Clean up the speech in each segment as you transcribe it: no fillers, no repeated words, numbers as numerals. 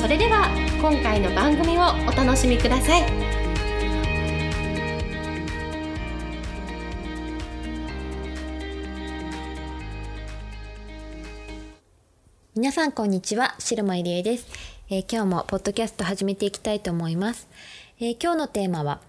それでは今回の番組をお楽しみください。皆さんこんにちは、白間ゆりえです。今日もポッドキャスト始めていきたいと思います。今日のテーマは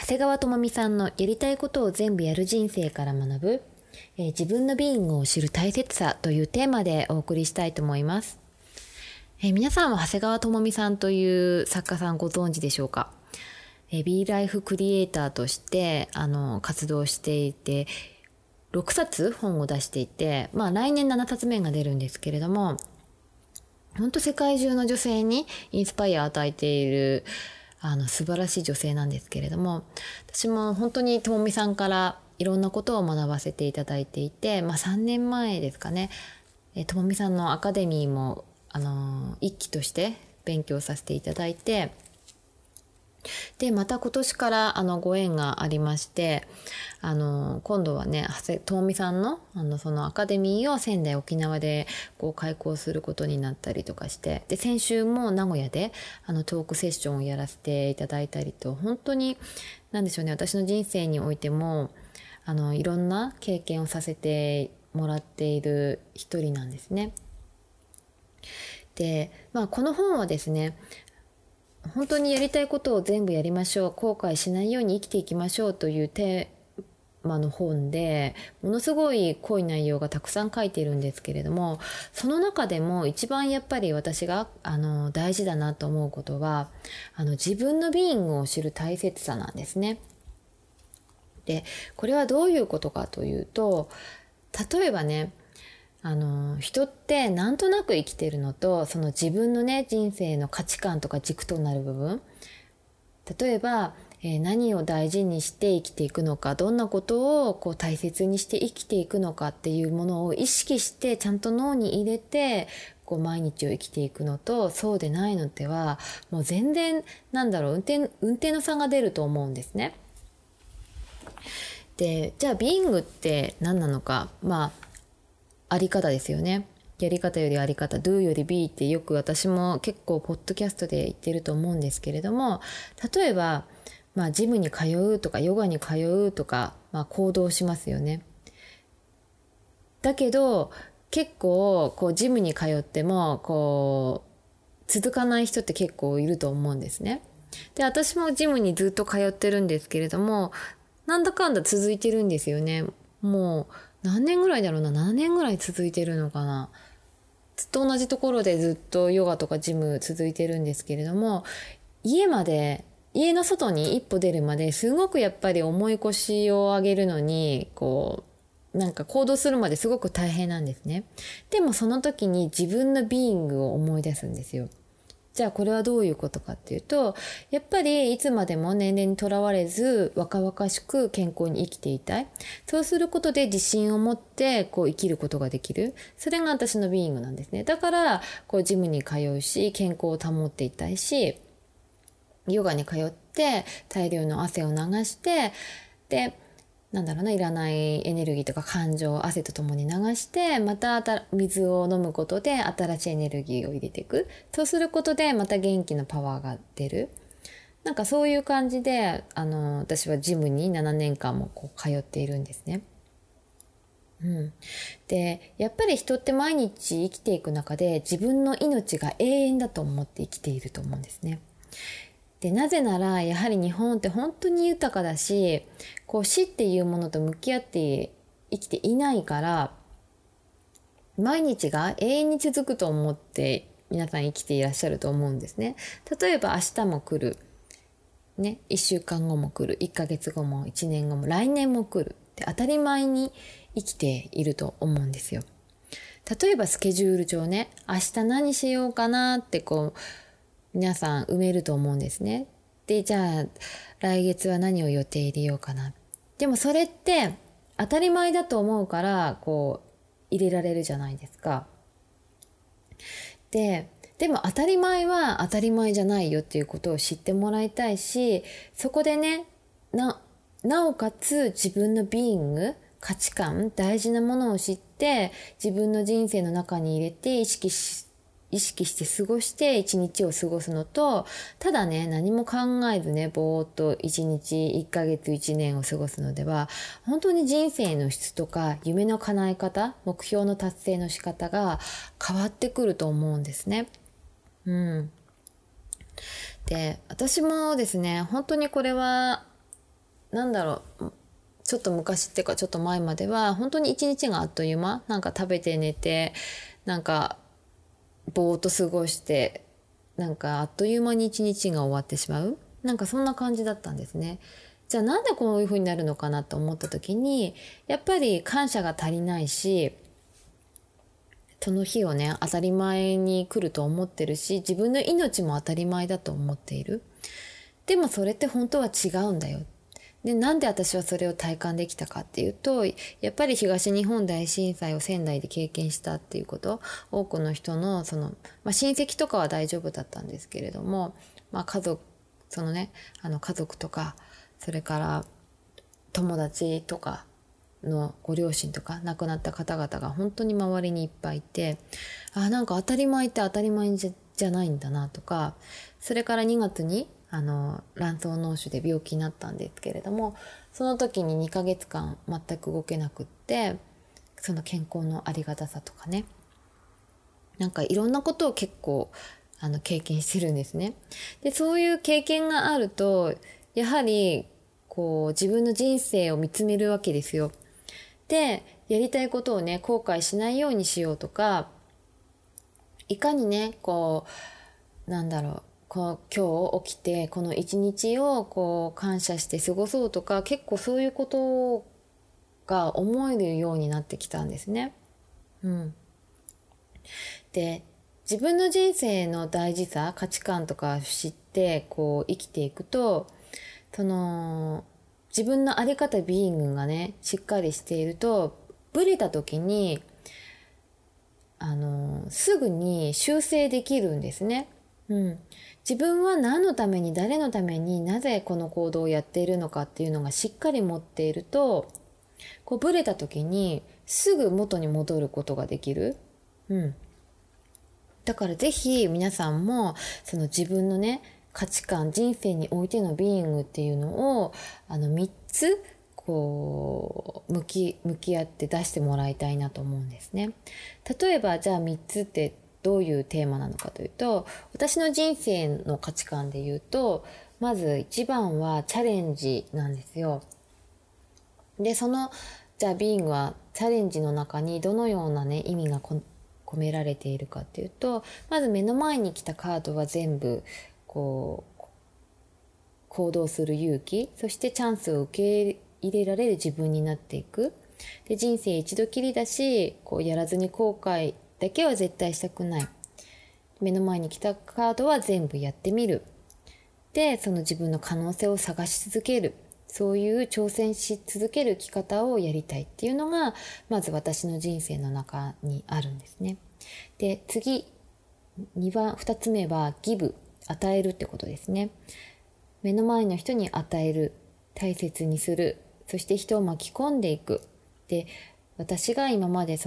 長谷川智美さんのやりたいことを全部やる人生から学ぶ、自分のビーイングを知る大切さというテーマでお送りしたいと思います。皆さんは長谷川智美さんという作家さんご存知でしょうか。Bライフクリエイターとして活動していて、6冊本を出していて、来年7冊目が出るんですけれども、本当世界中の女性にインスパイアを与えている素晴らしい女性なんですけれども、私も本当に智美さんからいろんなことを学ばせていただいていて、3年前ですかね、智美さんのアカデミーも一期として勉強させていただいて、でまた今年からご縁がありまして、今度はね、ともみさんのそのアカデミーを仙台沖縄でこう開講することになったりとかして、で先週も名古屋でトークセッションをやらせていただいたりと、本当に何でしょうね、私の人生においてもいろんな経験をさせてもらっている一人なんですね。で、この本はですね、本当にやりたいことを全部やりましょう、後悔しないように生きていきましょうというテーマの本で、ものすごい濃い内容がたくさん書いているんですけれども、その中でも一番やっぱり私が大事だなと思うことは、自分のビーイングを知る大切さなんですね。で、これはどういうことかというと、例えばね、人ってなんとなく生きてるのと、その自分のね、人生の価値観とか軸となる部分、例えば、何を大事にして生きていくのか、どんなことをこう大切にして生きていくのかっていうものを意識してちゃんと脳に入れてこう毎日を生きていくのと、そうでないのではもう全然運転の差が出ると思うんですね。で、じゃあビーイングって何なのか、あり方ですよね。やり方よりあり方、do より be ってよく私も結構ポッドキャストで言ってると思うんですけれども、例えば、ジムに通うとかヨガに通うとか、行動しますよね。だけど結構こうジムに通ってもこう続かない人って結構いると思うんですね。で、私もジムにずっと通ってるんですけれども、なんだかんだ続いてるんですよね。もう何年ぐらいだろうな、7年ぐらい続いてるのかな。ずっと同じところでずっとヨガとかジム続いてるんですけれども、家の外に一歩出るまですごくやっぱり重い腰を上げるのに、行動するまですごく大変なんですね。でもその時に自分のビーイングを思い出すんですよ。じゃあこれはどういうことかっていうと、やっぱりいつまでも年齢にとらわれず若々しく健康に生きていたい。そうすることで自信を持ってこう生きることができる。それが私のビーイングなんですね。だからこうジムに通うし、健康を保っていたいし、ヨガに通って大量の汗を流して、で、いらないエネルギーとか感情を汗とともに流して、また水を飲むことで新しいエネルギーを入れていく。そうすることでまた元気のパワーが出る。そういう感じで私はジムに7年間もこう通っているんですね。で、やっぱり人って毎日生きていく中で自分の命が永遠だと思って生きていると思うんですね。で、なぜならやはり日本って本当に豊かだし、死っていうものと向き合って生きていないから、毎日が永遠に続くと思って皆さん生きていらっしゃると思うんですね。例えば明日も来る、1週間後も来る、1ヶ月後も1年後も来年も来るって当たり前に生きていると思うんですよ。例えばスケジュール帳ね、明日何しようかなってこう皆さん埋めると思うんですね。で、じゃあ来月は何を予定入れようかな。でもそれって当たり前だと思うからこう入れられるじゃないですか。でも当たり前は当たり前じゃないよっていうことを知ってもらいたいし、そこでね、なおかつ自分のビーイング、価値観、大事なものを知って自分の人生の中に入れて意識して過ごして一日を過ごすのと、ただね、何も考えずね、ぼーっと一日、一ヶ月、一年を過ごすのでは、本当に人生の質とか夢の叶え方、目標の達成の仕方が変わってくると思うんですね。うん。で、私もですね、本当にこれはちょっと昔っていうかちょっと前までは本当に一日があっという間、なんか食べて寝て、なんかぼーっと過ごして、なんかあっという間に一日が終わってしまう、なんかそんな感じだったんですね。じゃあなんでこういう風になるのかなと思った時に、やっぱり感謝が足りないし、その日をね当たり前に来ると思ってるし、自分の命も当たり前だと思っている。でもそれって本当は違うんだよ。で、なんで私はそれを体感できたかっていうと、やっぱり東日本大震災を仙台で経験したっていうこと、多くの人の親戚とかは大丈夫だったんですけれども、家族とか、それから友達とかのご両親とか亡くなった方々が本当に周りにいっぱいいて、なんか当たり前って当たり前じゃないんだなとか、それから2月に卵巣脳腫で病気になったんですけれども、その時に2ヶ月間全く動けなくって、その健康のありがたさとかね、なんかいろんなことを結構経験してるんですね。で、そういう経験があると、やはりこう自分の人生を見つめるわけですよ。で、やりたいことをね、後悔しないようにしようとか、いかにね、今日起きてこの一日をこう感謝して過ごそうとか、結構そういうことが思えるようになってきたんですね。うん。で、自分の人生の大事さ、価値観とか知ってこう生きていくと、自分の在り方、ビーイングがねしっかりしていると、ブレた時にすぐに修正できるんですね。うん、自分は何のために、誰のために、なぜこの行動をやっているのかっていうのがしっかり持っていると、こうブレた時にすぐ元に戻ることができる。うん。だからぜひ皆さんもその自分のね価値観、人生においてのビーイングっていうのを3つこう向き合って出してもらいたいなと思うんですね。例えばじゃあ3つってどういうテーマなのかというと、私の人生の価値観で言うと、まず一番はチャレンジなんですよ。で、じゃあビーイングはチャレンジの中にどのようなね意味が込められているかっていうと、まず目の前に来たカードは全部こう行動する勇気、そしてチャンスを受け入れられる自分になっていく。で、人生一度きりだし、こうやらずに後悔だけは絶対したくない。目の前に来たカードは全部やってみる。で、その自分の可能性を探し続ける。そういう挑戦し続ける生き方をやりたいっていうのが、まず私の人生の中にあるんですね。で、次、2つ目はギブ、与えるってことですね。目の前の人に与える、大切にする、そして人を巻き込んでいく。で、私が今まで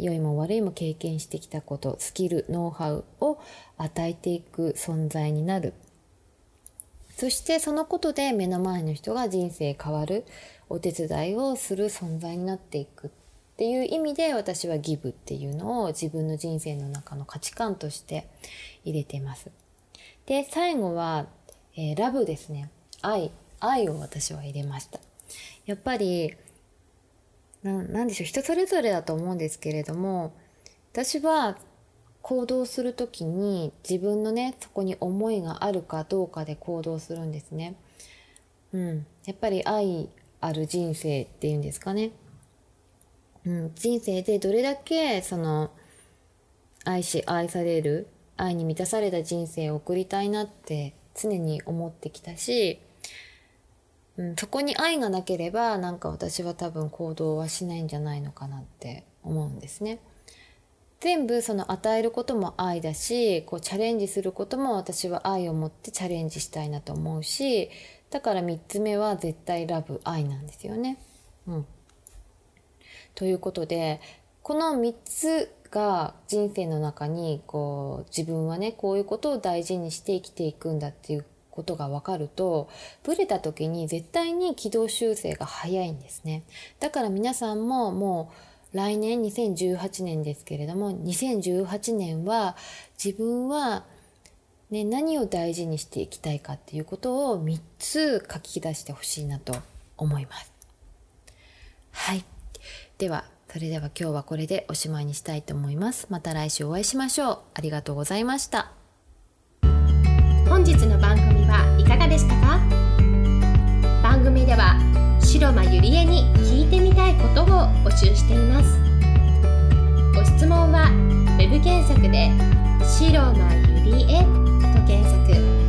良いも悪いも経験してきたこと、スキル、ノウハウを与えていく存在になる。そしてそのことで目の前の人が人生変わる、お手伝いをする存在になっていくっていう意味で、私はギブっていうのを自分の人生の中の価値観として入れています。で、最後は、ラブですね。愛を私は入れました。やっぱりなんでしょう、人それぞれだと思うんですけれども、私は行動するときに自分のねそこに思いがあるかどうかで行動するんですね。うん、やっぱり愛ある人生っていうんですかね。うん、人生でどれだけ愛し愛される、愛に満たされた人生を送りたいなって常に思ってきたし、そこに愛がなければなんか私は多分行動はしないんじゃないのかなって思うんですね。全部その与えることも愛だし、こうチャレンジすることも私は愛を持ってチャレンジしたいなと思うし、だから3つ目は絶対ラブ、愛なんですよね。ということで、この3つが人生の中にこう自分はね、こういうことを大事にして生きていくんだっていうことが分かると、ブレた時に絶対に軌道修正が早いんですね。だから皆さんももう来年2018年ですけれども、2018年は自分は、ね、何を大事にしていきたいかっていうことを3つ書き出してほしいなと思います。はい、ではそれでは今日はこれでおしまいにしたいと思います。また来週お会いしましょう。ありがとうございました。本日の番組はいかがでしたか？番組では白間ゆりえに聞いてみたいことを募集しています。ご質問はウェブ検索で白間ゆりえと検索。